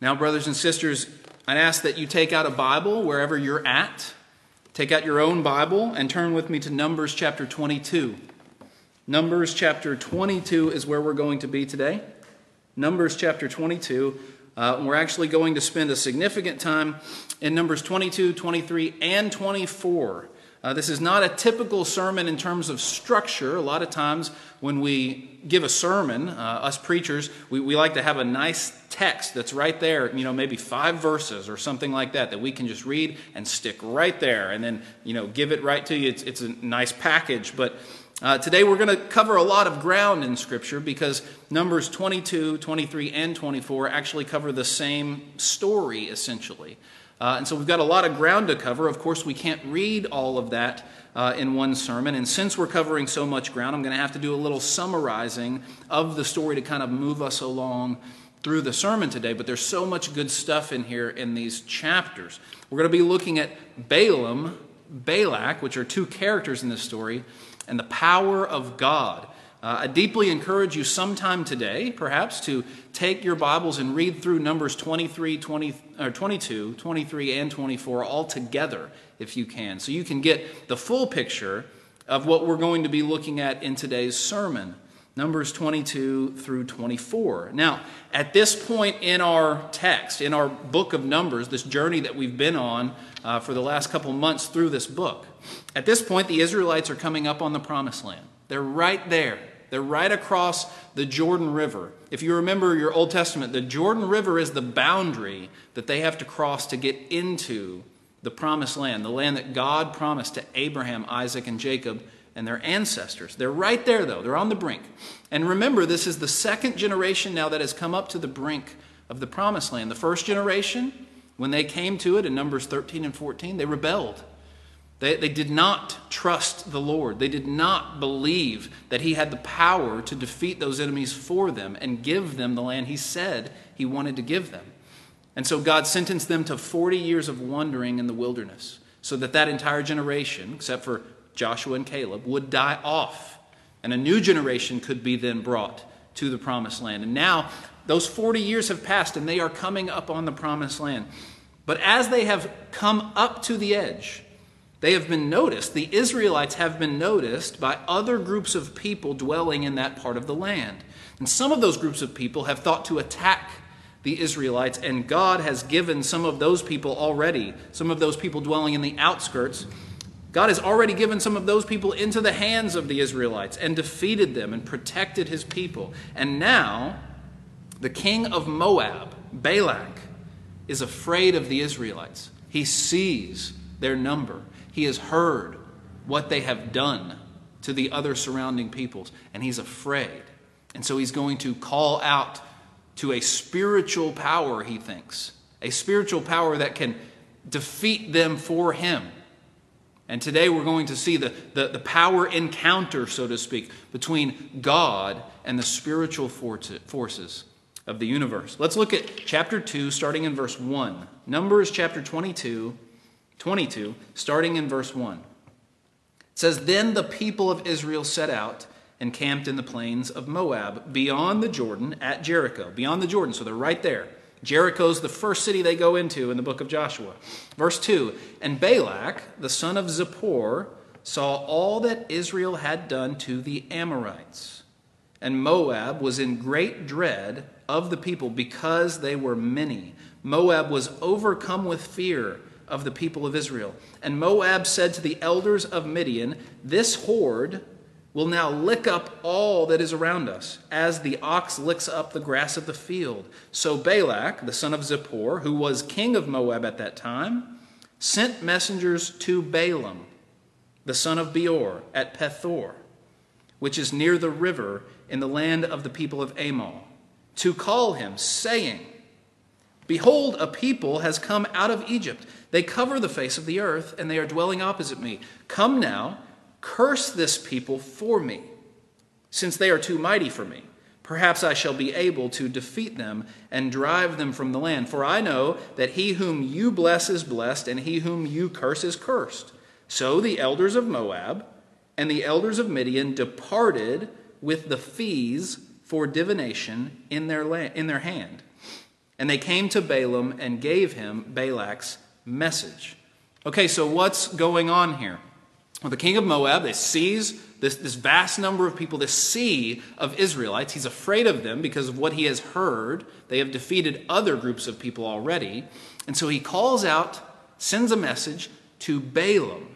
Now, brothers and sisters, I ask that you take out a Bible wherever you're at. Take out your own Bible and turn with me to Numbers chapter 22. Numbers chapter 22 is where we're going to be today. Numbers chapter 22. We're actually going to spend a significant time in Numbers 22, 23, and 24. This is not a typical sermon in terms of structure. A lot of times when we give a sermon, us preachers, we like to have a nice text that's right there, you know, maybe 5 verses or something like that we can just read and stick right there and then, you know, give it right to you. It's a nice package. But today we're going to cover a lot of ground in Scripture because Numbers 22, 23, and 24 actually cover the same story, essentially. And so we've got a lot of ground to cover. Of course, we can't read all of that in one sermon. And since we're covering so much ground, I'm going to have to do a little summarizing of the story to kind of move us along through the sermon today. But there's so much good stuff in here in these chapters. We're going to be looking at Balaam, Balak, which are 2 characters in this story, and the power of God. I deeply encourage you sometime today, perhaps, to take your Bibles and read through Numbers 22, 23, and 24 all together, if you can, so you can get the full picture of what we're going to be looking at in today's sermon, Numbers 22 through 24. Now, at this point in our text, in our book of Numbers, this journey that we've been on for the last couple months through this book, at this point, the Israelites are coming up on the Promised Land. They're right there. They're right across the Jordan River. If you remember your Old Testament, the Jordan River is the boundary that they have to cross to get into the Promised Land, the land that God promised to Abraham, Isaac, and Jacob and their ancestors. They're right there, though. They're on the brink. And remember, this is the 2nd generation now that has come up to the brink of the Promised Land. The 1st generation, when they came to it in Numbers 13 and 14, they rebelled. They did not trust the Lord. They did not believe that he had the power to defeat those enemies for them and give them the land he said he wanted to give them. And so God sentenced them to 40 years of wandering in the wilderness so that that entire generation, except for Joshua and Caleb, would die off. And a new generation could be then brought to the Promised Land. And now those 40 years have passed and they are coming up on the Promised Land. But as they have come up to the edge, they have been noticed. The Israelites have been noticed by other groups of people dwelling in that part of the land. And some of those groups of people have thought to attack the Israelites, and God has given some of those people already, some of those people dwelling in the outskirts, God has already given some of those people into the hands of the Israelites and defeated them and protected his people. And now, the king of Moab, Balak, is afraid of the Israelites. He sees their number. He has heard what they have done to the other surrounding peoples, and he's afraid. And so he's going to call out to a spiritual power, he thinks, a spiritual power that can defeat them for him. And today we're going to see the power encounter, so to speak, between God and the spiritual forces of the universe. Let's look at chapter 2, starting in verse 1. Numbers chapter 22, starting in verse 1. It says, "Then the people of Israel set out and camped in the plains of Moab, beyond the Jordan, at Jericho." Beyond the Jordan, so they're right there. Jericho's the first city they go into in the book of Joshua. Verse 2, "And Balak, the son of Zippor, saw all that Israel had done to the Amorites. And Moab was in great dread of the people because they were many. Moab was overcome with fear of the people of Israel. And Moab said to the elders of Midian, 'This horde will now lick up all that is around us, as the ox licks up the grass of the field.' So Balak, the son of Zippor, who was king of Moab at that time, sent messengers to Balaam, the son of Beor, at Pethor, which is near the river in the land of the people of Amal, to call him, saying, 'Behold, a people has come out of Egypt. They cover the face of the earth, and they are dwelling opposite me. Come now, curse this people for me, since they are too mighty for me. Perhaps I shall be able to defeat them and drive them from the land. For I know that he whom you bless is blessed, and he whom you curse is cursed.' So the elders of Moab and the elders of Midian departed with the fees for divination in their hand. And they came to Balaam and gave him Balak's message. Okay, so what's going on here? Well, the king of Moab, they seize this vast number of people, this sea of Israelites. He's afraid of them because of what he has heard. They have defeated other groups of people already. And so he calls out, sends a message to Balaam.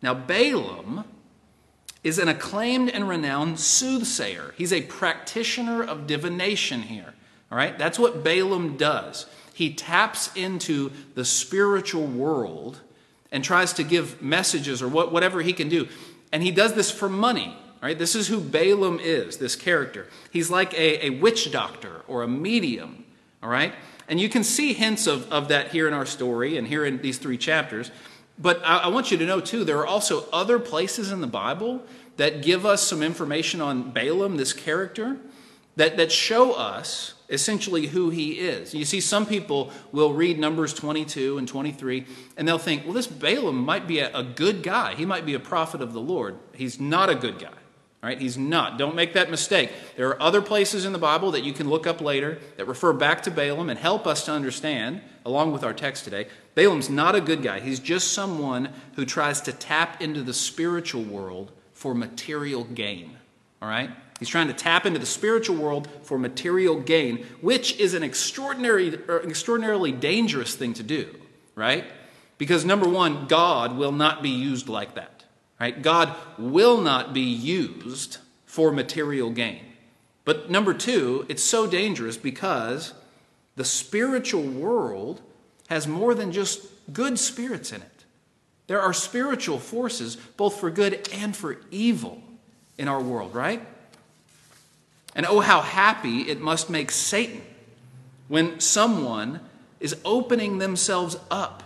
Now, Balaam is an acclaimed and renowned soothsayer. He's a practitioner of divination here. All right, that's what Balaam does. He taps into the spiritual world and tries to give messages or whatever he can do. And he does this for money. Right? This is who Balaam is, this character. He's like a witch doctor or a medium. All right? And you can see hints of that here in our story and here in these 3 chapters. But I want you to know, too, there are also other places in the Bible that give us some information on Balaam, this character, that show us essentially who he is. You see, some people will read Numbers 22 and 23, and they'll think, well, this Balaam might be a good guy. He might be a prophet of the Lord. He's not a good guy, right? He's not. Don't make that mistake. There are other places in the Bible that you can look up later that refer back to Balaam and help us to understand, along with our text today, Balaam's not a good guy. He's just someone who tries to tap into the spiritual world for material gain, all right? He's trying to tap into the spiritual world for material gain, which is an extraordinarily dangerous thing to do, right? Because number one, God will not be used like that, right? God will not be used for material gain. But number two, it's so dangerous because the spiritual world has more than just good spirits in it. There are spiritual forces, both for good and for evil in our world, right? And oh, how happy it must make Satan when someone is opening themselves up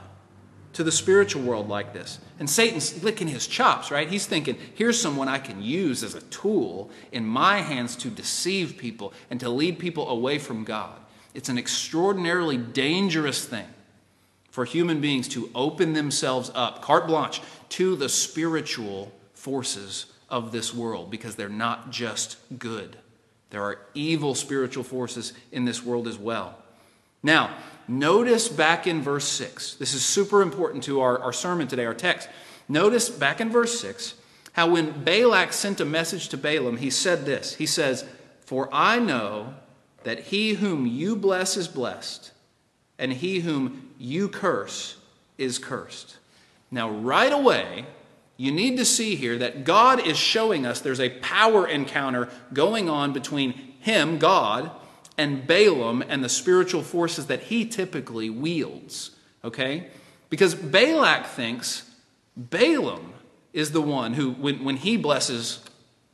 to the spiritual world like this. And Satan's licking his chops, right? He's thinking, here's someone I can use as a tool in my hands to deceive people and to lead people away from God. It's an extraordinarily dangerous thing for human beings to open themselves up, carte blanche, to the spiritual forces of this world because they're not just good. There are evil spiritual forces in this world as well. Now, notice back in verse 6. This is super important to our sermon today, our text. Notice back in verse 6 how when Balak sent a message to Balaam, he said this. He says, "For I know that he whom you bless is blessed, and he whom you curse is cursed." Now, right away, you need to see here that God is showing us there's a power encounter going on between him, God, and Balaam and the spiritual forces that he typically wields, okay? Because Balak thinks Balaam is the one who, when he blesses,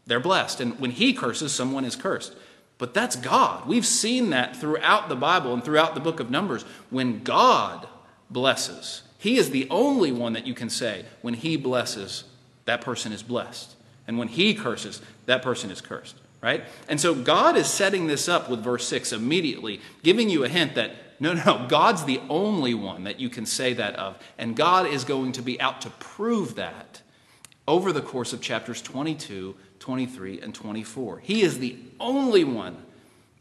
they're blessed. And when he curses, someone is cursed. But that's God. We've seen that throughout the Bible and throughout the book of Numbers. When God blesses, he is the only one that you can say, when he blesses, that person is blessed. And when he curses, that person is cursed, right? And so God is setting this up with verse 6 immediately, giving you a hint that, no, God's the only one that you can say that of. And God is going to be out to prove that over the course of chapters 22, 23, and 24. He is the only one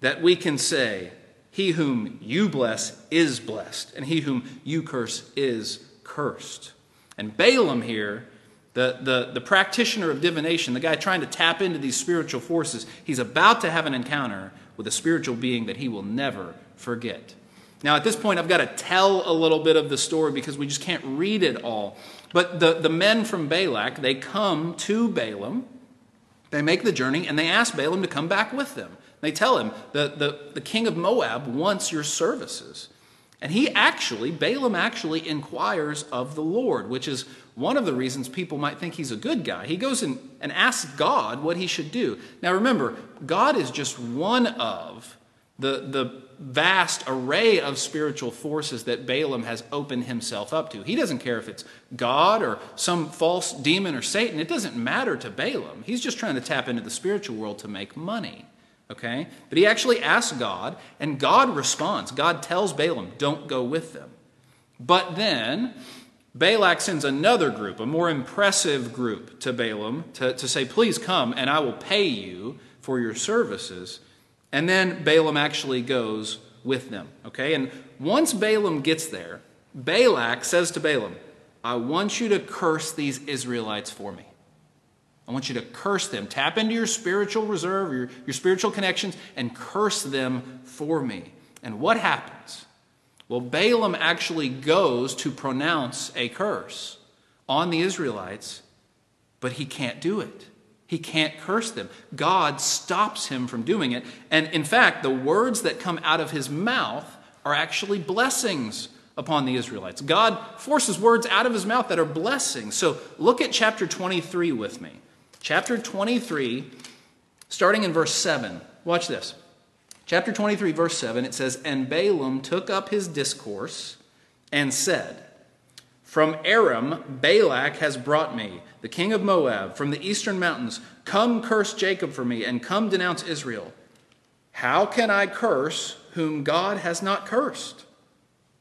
that we can say, he whom you bless is blessed, and he whom you curse is cursed. And Balaam here, the practitioner of divination, the guy trying to tap into these spiritual forces, he's about to have an encounter with a spiritual being that he will never forget. Now, at this point, I've got to tell a little bit of the story because we just can't read it all. But the men from Balak, they come to Balaam, they make the journey, and they ask Balaam to come back with them. They tell him, the king of Moab wants your services. And Balaam actually inquires of the Lord, which is one of the reasons people might think he's a good guy. He goes and asks God what he should do. Now remember, God is just one of the vast array of spiritual forces that Balaam has opened himself up to. He doesn't care if it's God or some false demon or Satan. It doesn't matter to Balaam. He's just trying to tap into the spiritual world to make money. Okay? But he actually asks God, and God responds. God tells Balaam, don't go with them. But then Balak sends another group, a more impressive group, to Balaam to say, please come, and I will pay you for your services. And then Balaam actually goes with them. Okay? And once Balaam gets there, Balak says to Balaam, I want you to curse these Israelites for me. I want you to curse them. Tap into your spiritual reserve, your spiritual connections, and curse them for me. And what happens? Well, Balaam actually goes to pronounce a curse on the Israelites, but he can't do it. He can't curse them. God stops him from doing it. And in fact, the words that come out of his mouth are actually blessings upon the Israelites. God forces words out of his mouth that are blessings. So look at chapter 23 with me. Chapter 23, starting in verse 7. Watch this. Chapter 23, verse 7, it says, And Balaam took up his discourse and said, From Aram Balak has brought me, the king of Moab, from the eastern mountains. Come curse Jacob for me, and come denounce Israel. How can I curse whom God has not cursed?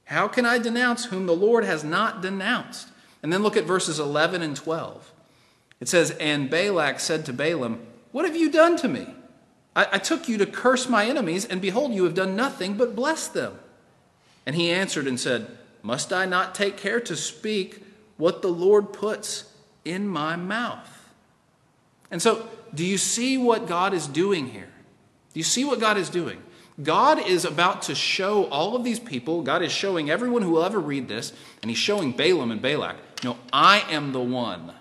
How can I denounce whom the Lord has not denounced? And then look at verses 11 and 12. It says, And Balak said to Balaam, What have you done to me? I took you to curse my enemies, and behold, you have done nothing but bless them. And he answered and said, Must I not take care to speak what the Lord puts in my mouth? And so, do you see what God is doing here? Do you see what God is doing? God is about to show all of these people, God is showing everyone who will ever read this, and he's showing Balaam and Balak, no, I am the one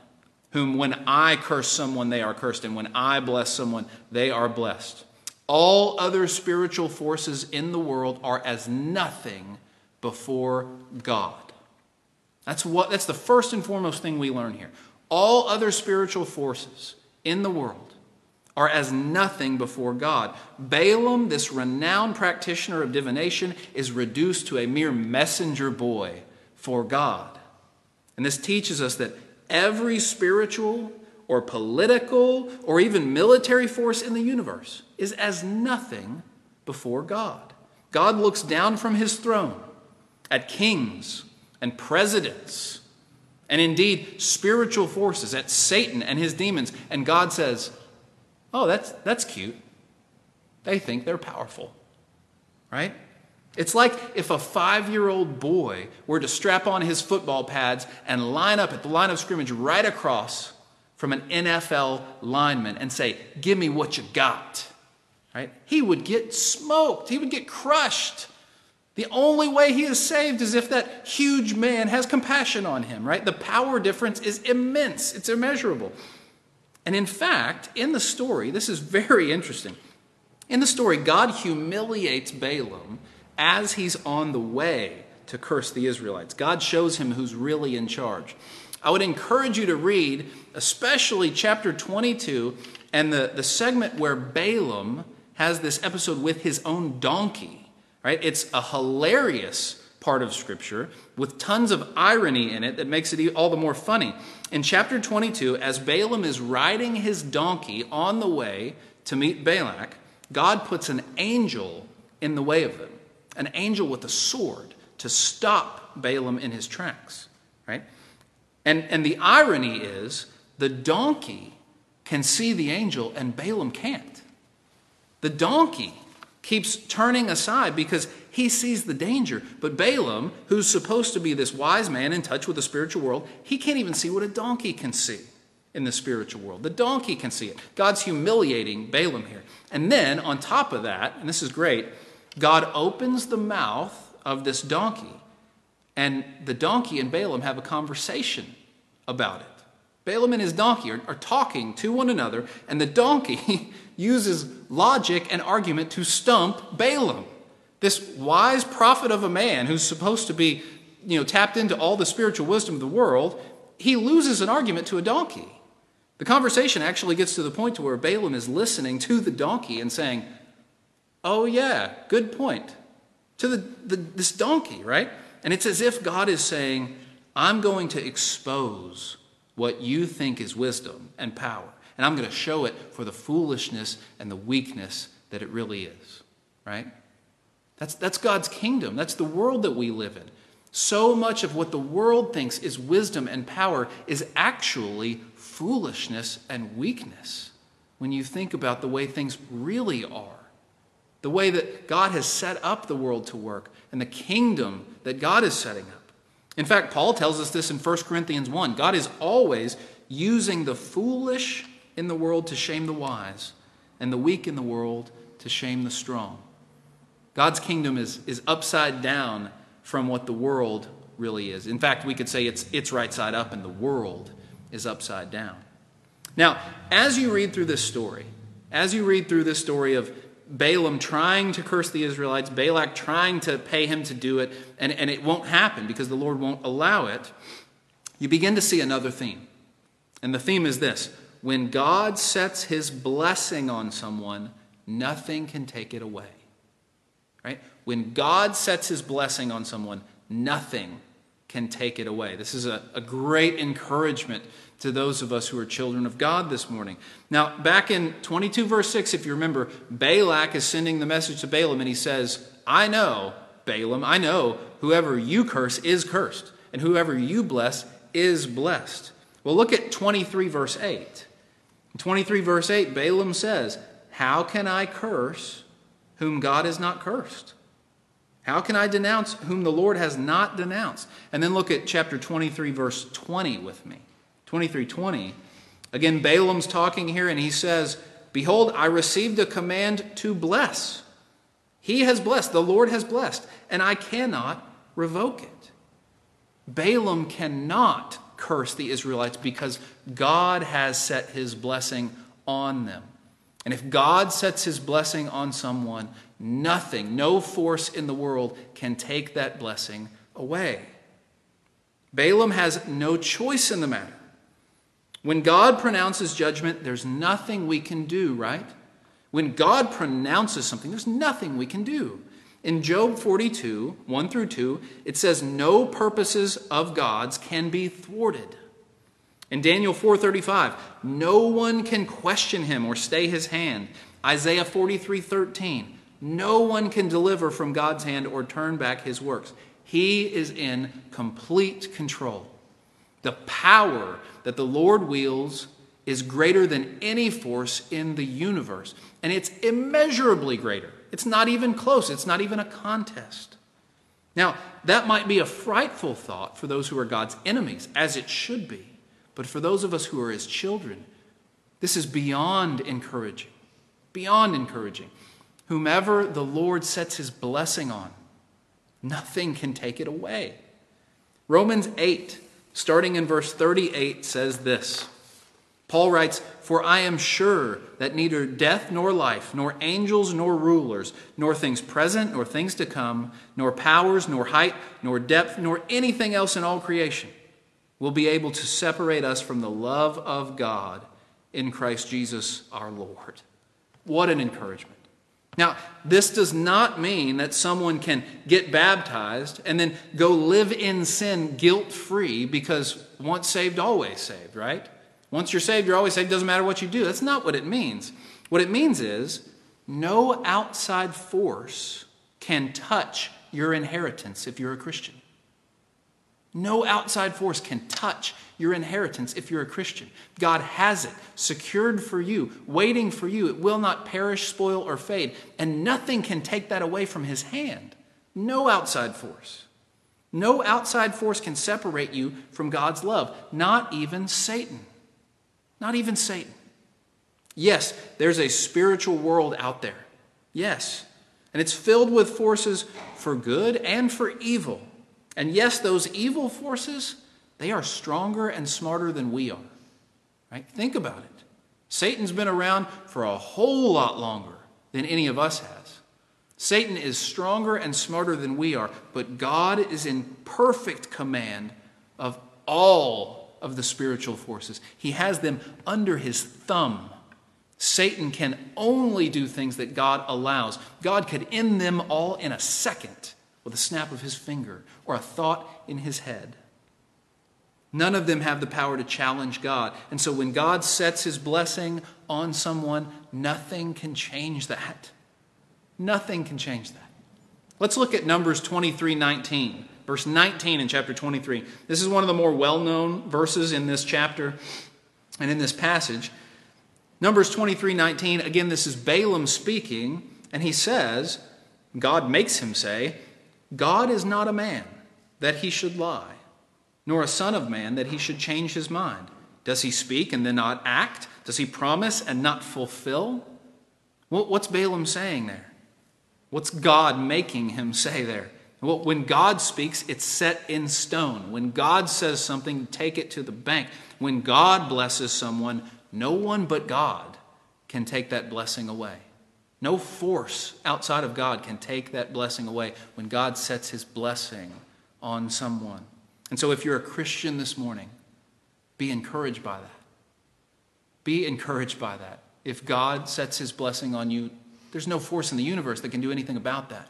whom when I curse someone, they are cursed, and when I bless someone, they are blessed. All other spiritual forces in the world are as nothing before God. That's the first and foremost thing we learn here. All other spiritual forces in the world are as nothing before God. Balaam, this renowned practitioner of divination, is reduced to a mere messenger boy for God. And this teaches us that every spiritual or political or even military force in the universe is as nothing before God. God looks down from his throne at kings and presidents and indeed spiritual forces, at Satan and his demons, and God says, oh, that's cute. They think they're powerful, right? It's like if a 5-year-old boy were to strap on his football pads and line up at the line of scrimmage right across from an NFL lineman and say, give me what you got, right? He would get smoked. He would get crushed. The only way he is saved is if that huge man has compassion on him, right? The power difference is immense. It's immeasurable. And in fact, in the story, this is very interesting. In the story, God humiliates Balaam as he's on the way to curse the Israelites. God shows him who's really in charge. I would encourage you to read, especially chapter 22 and the segment where Balaam has this episode with his own donkey, right? It's a hilarious part of Scripture with tons of irony in it that makes it all the more funny. In chapter 22, as Balaam is riding his donkey on the way to meet Balak, God puts an angel in the way of them. An angel with a sword to stop Balaam in his tracks, right? And the irony is the donkey can see the angel and Balaam can't. The donkey keeps turning aside because he sees the danger. But Balaam, who's supposed to be this wise man in touch with the spiritual world, he can't even see what a donkey can see in the spiritual world. The donkey can see it. God's humiliating Balaam here. And then on top of that, and this is great, God opens the mouth of this donkey, and the donkey and Balaam have a conversation about it. Balaam and his donkey are talking to one another, and the donkey uses logic and argument to stump Balaam, this wise prophet of a man who's supposed to be, tapped into all the spiritual wisdom of the world. He loses an argument to a donkey. The conversation actually gets to the point to where Balaam is listening to the donkey and saying, oh yeah, good point, to this donkey, right? And it's as if God is saying, I'm going to expose what you think is wisdom and power, and I'm going to show it for the foolishness and the weakness that it really is, right? That's God's kingdom. That's the world that we live in. So much of what the world thinks is wisdom and power is actually foolishness and weakness when you think about the way things really are. the way that God has set up the world to work and the kingdom that God is setting up. In fact, Paul tells us this in 1 Corinthians 1. God is always using the foolish in the world to shame the wise and the weak in the world to shame the strong. God's kingdom is upside down from what the world really is. In fact, we could say it's right side up and the world is upside down. Now, as you read through this story of Balaam trying to curse the Israelites, Balak trying to pay him to do it, and it won't happen because the Lord won't allow it, you begin to see another theme. And the theme is this: when God sets his blessing on someone, nothing can take it away. Right? When God sets his blessing on someone, nothing can take it away. This is a great encouragement to those of us who are children of God this morning. Now, back in 22 verse 6, if you remember, Balak is sending the message to Balaam, and he says, I know, Balaam, I know whoever you curse is cursed, and whoever you bless is blessed. Well, look at 23 verse 8. In 23 verse 8, Balaam says, how can I curse whom God has not cursed? How can I denounce whom the Lord has not denounced? And then look at chapter 23, verse 20 with me. 23:20. Again, Balaam's talking here, and he says, behold, I received a command to bless. He has blessed, the Lord has blessed, and I cannot revoke it. Balaam cannot curse the Israelites because God has set his blessing on them. And if God sets his blessing on someone, nothing, no force in the world can take that blessing away. Balaam has no choice in the matter. When God pronounces judgment, there's nothing we can do, right? When God pronounces something, there's nothing we can do. In Job 42, 1 through 2, it says, no purposes of God's can be thwarted. In Daniel 4:35, no one can question him or stay his hand. Isaiah 43:13, no one can deliver from God's hand or turn back his works. He is in complete control. The power that the Lord wields is greater than any force in the universe, and it's immeasurably greater. It's not even close. It's not even a contest. Now, that might be a frightful thought for those who are God's enemies, as it should be. But for those of us who are his children, this is beyond encouraging. Beyond encouraging. Whomever the Lord sets his blessing on, nothing can take it away. Romans 8, starting in verse 38, says this. Paul writes, for I am sure that neither death nor life, nor angels nor rulers, nor things present nor things to come, nor powers, nor height, nor depth, nor anything else in all creation will be able to separate us from the love of God in Christ Jesus our Lord. What an encouragement. Now, this does not mean that someone can get baptized and then go live in sin guilt-free because once saved, always saved, right? Once you're saved, you're always saved. Doesn't matter what you do. That's not what it means. What it means is no outside force can touch your inheritance if you're a Christian. No outside force can touch your inheritance if you're a Christian. God has it, secured for you, waiting for you. It will not perish, spoil, or fade. And nothing can take that away from his hand. No outside force. No outside force can separate you from God's love. Not even Satan. Not even Satan. Yes, there's a spiritual world out there. Yes. And it's filled with forces for good and for evil. And yes, those evil forces, they are stronger and smarter than we are. Right? Think about it. Satan's been around for a whole lot longer than any of us has. Satan is stronger and smarter than we are, but God is in perfect command of all of the spiritual forces. He has them under his thumb. Satan can only do things that God allows. God could end them all in a second, with a snap of his finger, or a thought in his head. None of them have the power to challenge God. And so when God sets his blessing on someone, nothing can change that. Nothing can change that. Let's look at Numbers 23:19, verse 19 in chapter 23. This is one of the more well-known verses in this chapter and in this passage. Numbers 23:19, again, this is Balaam speaking. And he says, God makes him say, God is not a man that he should lie, nor a son of man that he should change his mind. Does he speak and then not act? Does he promise and not fulfill? What's Balaam saying there? What's God making him say there? Well, when God speaks, it's set in stone. When God says something, take it to the bank. When God blesses someone, no one but God can take that blessing away. No force outside of God can take that blessing away when God sets his blessing on someone. And so if you're a Christian this morning, be encouraged by that. Be encouraged by that. If God sets his blessing on you, there's no force in the universe that can do anything about that.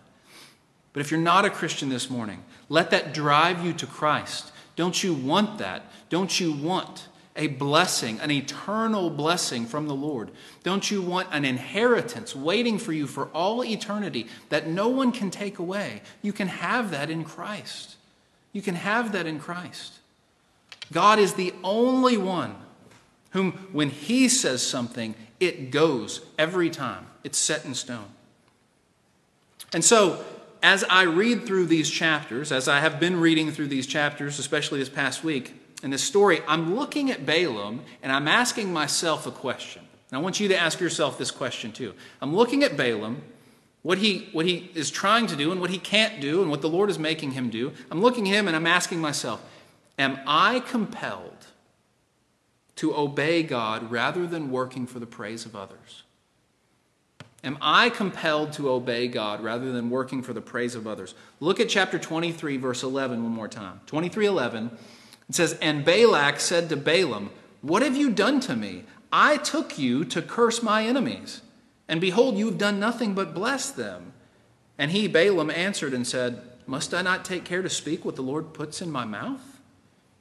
But if you're not a Christian this morning, let that drive you to Christ. Don't you want that? Don't you want a blessing, an eternal blessing from the Lord? Don't you want an inheritance waiting for you for all eternity that no one can take away? You can have that in Christ. You can have that in Christ. God is the only one whom, when he says something, it goes every time. It's set in stone. And so, as I read through these chapters, as I have been reading through these chapters, especially this past week, in this story, I'm looking at Balaam and I'm asking myself a question. And I want you to ask yourself this question too. I'm looking at Balaam, what he is trying to do and what he can't do and what the Lord is making him do. I'm looking at him and I'm asking myself, am I compelled to obey God rather than working for the praise of others? Am I compelled to obey God rather than working for the praise of others? Look at chapter 23, verse 11 one more time. 23:11, it says, "And Balak said to Balaam, 'What have you done to me? I took you to curse my enemies, and behold, you have done nothing but bless them.' And he, Balaam, answered and said, 'Must I not take care to speak what the Lord puts in my mouth?'"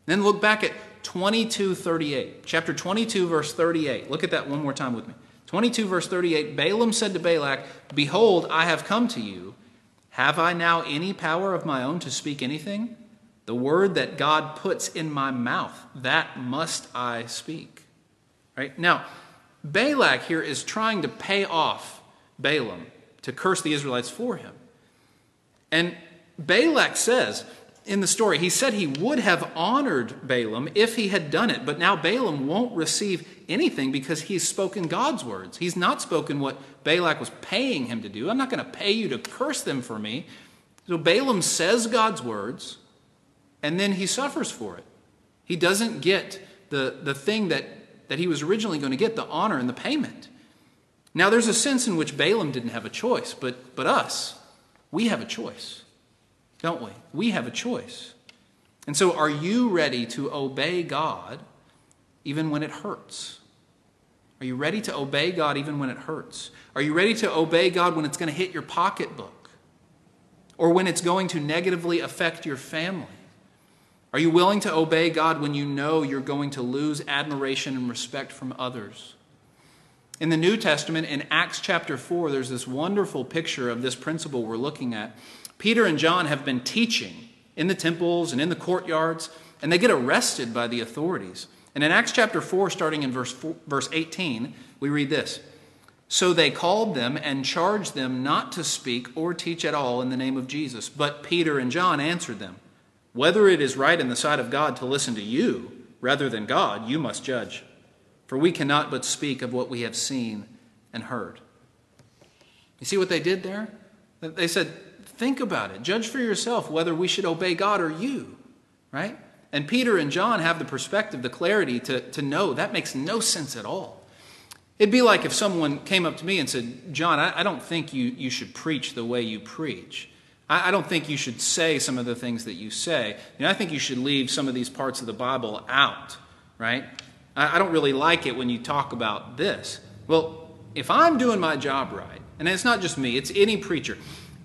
Then look back at 22:38, chapter 22, verse 38. Look at that one more time with me. 22 verse 38, Balaam said to Balak, "Behold, I have come to you. Have I now any power of my own to speak anything? The word that God puts in my mouth, that must I speak." Right? Now, Balak here is trying to pay off Balaam to curse the Israelites for him. And Balak says in the story, he said he would have honored Balaam if he had done it, but now Balaam won't receive anything because he's spoken God's words. He's not spoken what Balak was paying him to do. I'm not going to pay you to curse them for me. So Balaam says God's words, and then he suffers for it. He doesn't get the thing that he was originally going to get, the honor and the payment. Now there's a sense in which Balaam didn't have a choice, but us, we have a choice, don't we? We have a choice. And so are you ready to obey God even when it hurts? Are you ready to obey God even when it hurts? Are you ready to obey God when it's going to hit your pocketbook? Or when it's going to negatively affect your family? Are you willing to obey God when you know you're going to lose admiration and respect from others? In the New Testament, in Acts chapter 4, there's this wonderful picture of this principle we're looking at. Peter and John have been teaching in the temples and in the courtyards, and they get arrested by the authorities. And in Acts chapter 4, starting in verse 18, we read this. "So they called them and charged them not to speak or teach at all in the name of Jesus. But Peter and John answered them, 'Whether it is right in the sight of God to listen to you rather than God, you must judge. For we cannot but speak of what we have seen and heard.'" You see what they did there? They said, think about it. Judge for yourself whether we should obey God or you, right? And Peter and John have the perspective, the clarity to know that makes no sense at all. It'd be like if someone came up to me and said, "John, I don't think you should preach the way you preach. I don't think you should say some of the things that you say. You know, I think you should leave some of these parts of the Bible out, right? I don't really like it when you talk about this." Well, if I'm doing my job right, and it's not just me, it's any preacher,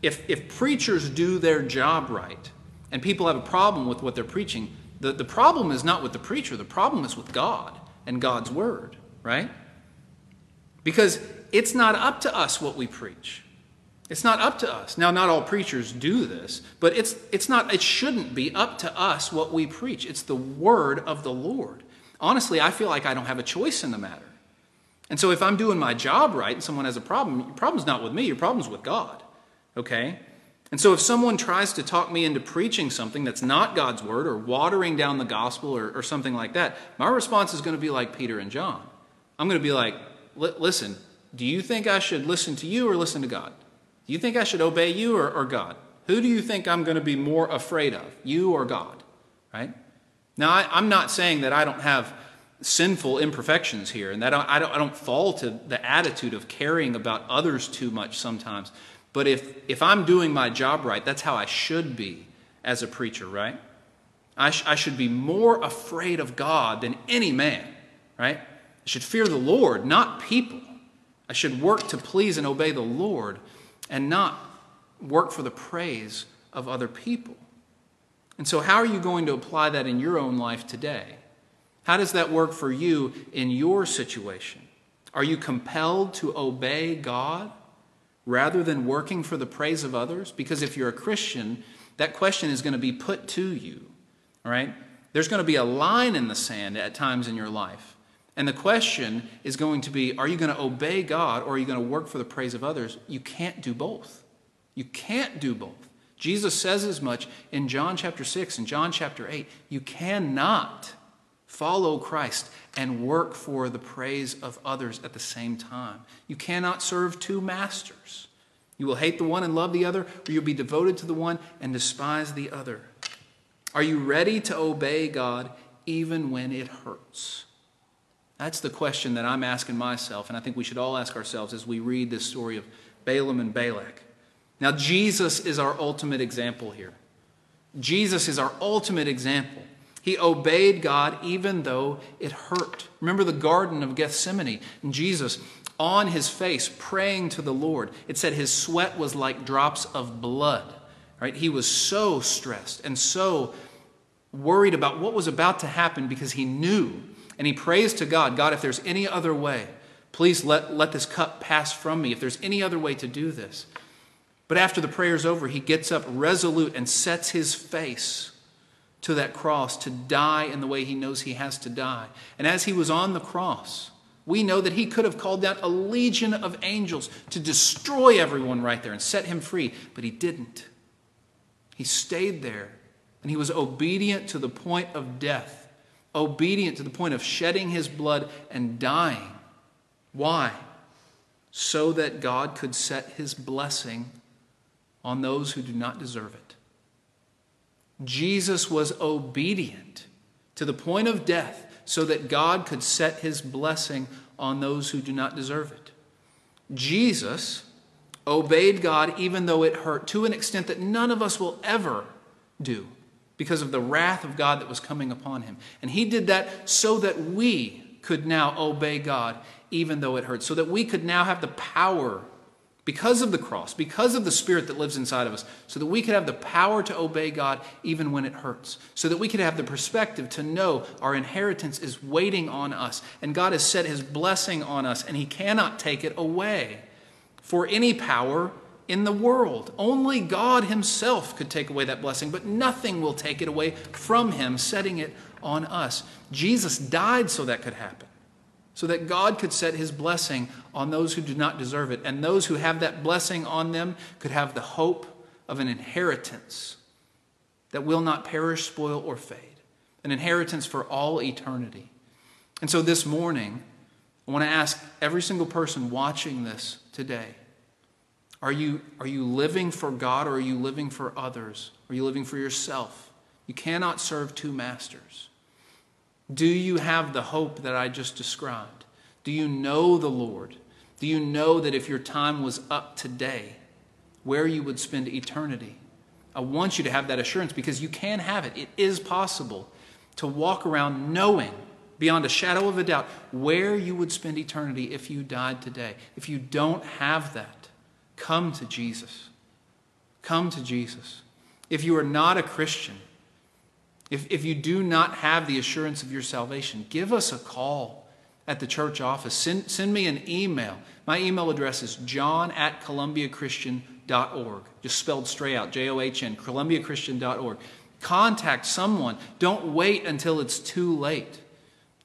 If preachers do their job right and people have a problem with what they're preaching, the problem is not with the preacher. The problem is with God and God's word, right? Because it's not up to us what we preach. It's not up to us. Now, not all preachers do this, but it shouldn't be up to us what we preach. It's the word of the Lord. Honestly, I feel like I don't have a choice in the matter. And so if I'm doing my job right and someone has a problem, your problem's not with me, your problem's with God. Okay? And so if someone tries to talk me into preaching something that's not God's word or watering down the gospel or something like that, my response is going to be like Peter and John. I'm going to be like, listen, do you think I should listen to you or listen to God? Do you think I should obey you or God? Who do you think I'm going to be more afraid of, you or God? Right? Now, I'm not saying that I don't have sinful imperfections here and that I don't fall to the attitude of caring about others too much sometimes. But if I'm doing my job right, that's how I should be as a preacher, right? I should be more afraid of God than any man, right? I should fear the Lord, not people. I should work to please and obey the Lord and not work for the praise of other people. And so how are you going to apply that in your own life today? How does that work for you in your situation? Are you compelled to obey God rather than working for the praise of others? Because if you're a Christian, that question is going to be put to you. All right? There's going to be a line in the sand at times in your life. And the question is going to be, are you going to obey God or are you going to work for the praise of others? You can't do both. You can't do both. Jesus says as much in John chapter 6 and John chapter 8. You cannot follow Christ and work for the praise of others at the same time. You cannot serve two masters. You will hate the one and love the other, or you'll be devoted to the one and despise the other. Are you ready to obey God even when it hurts? That's the question that I'm asking myself, and I think we should all ask ourselves as we read this story of Balaam and Balak. Now, Jesus is our ultimate example here. Jesus is our ultimate example. He obeyed God even though it hurt. Remember the Garden of Gethsemane and Jesus on his face praying to the Lord. It said his sweat was like drops of blood. Right? He was so stressed and so worried about what was about to happen because he knew. And he prays to God, God, if there's any other way, please let this cup pass from me. If there's any other way to do this. But after the prayer's over, he gets up resolute and sets his face to that cross to die in the way he knows he has to die. And as he was on the cross, we know that he could have called down a legion of angels to destroy everyone right there and set him free, but he didn't. He stayed there, and he was obedient to the point of death, obedient to the point of shedding his blood and dying. Why? So that God could set his blessing on those who do not deserve it. Jesus was obedient to the point of death so that God could set his blessing on those who do not deserve it. Jesus obeyed God even though it hurt, to an extent that none of us will ever do because of the wrath of God that was coming upon him. And he did that so that we could now obey God even though it hurt, so that we could now have the power because of the cross, because of the Spirit that lives inside of us, so that we could have the power to obey God even when it hurts, so that we could have the perspective to know our inheritance is waiting on us, and God has set his blessing on us, and he cannot take it away for any power in the world. Only God himself could take away that blessing, but nothing will take it away from him, setting it on us. Jesus died so that could happen, so that God could set his blessing on those who do not deserve it. And those who have that blessing on them could have the hope of an inheritance that will not perish, spoil, or fade. An inheritance for all eternity. And so this morning, I want to ask every single person watching this today, are you living for God or are you living for others? Are you living for yourself? You cannot serve two masters. Do you have the hope that I just described? Do you know the Lord? Do you know that if your time was up today, where you would spend eternity? I want you to have that assurance because you can have it. It is possible to walk around knowing beyond a shadow of a doubt where you would spend eternity if you died today. If you don't have that, come to Jesus. Come to Jesus. If you are not a Christian, if you do not have the assurance of your salvation, give us a call at the church office. Send me an email. My email address is john@columbiachristian.org. Just spelled straight out, John, columbiachristian.org. Contact someone. Don't wait until it's too late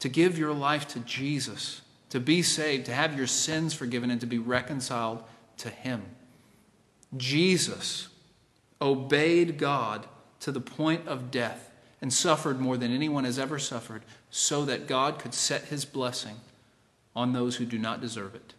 to give your life to Jesus to be saved, to have your sins forgiven, and to be reconciled to him. Jesus obeyed God to the point of death and suffered more than anyone has ever suffered so that God could set his blessing on those who do not deserve it.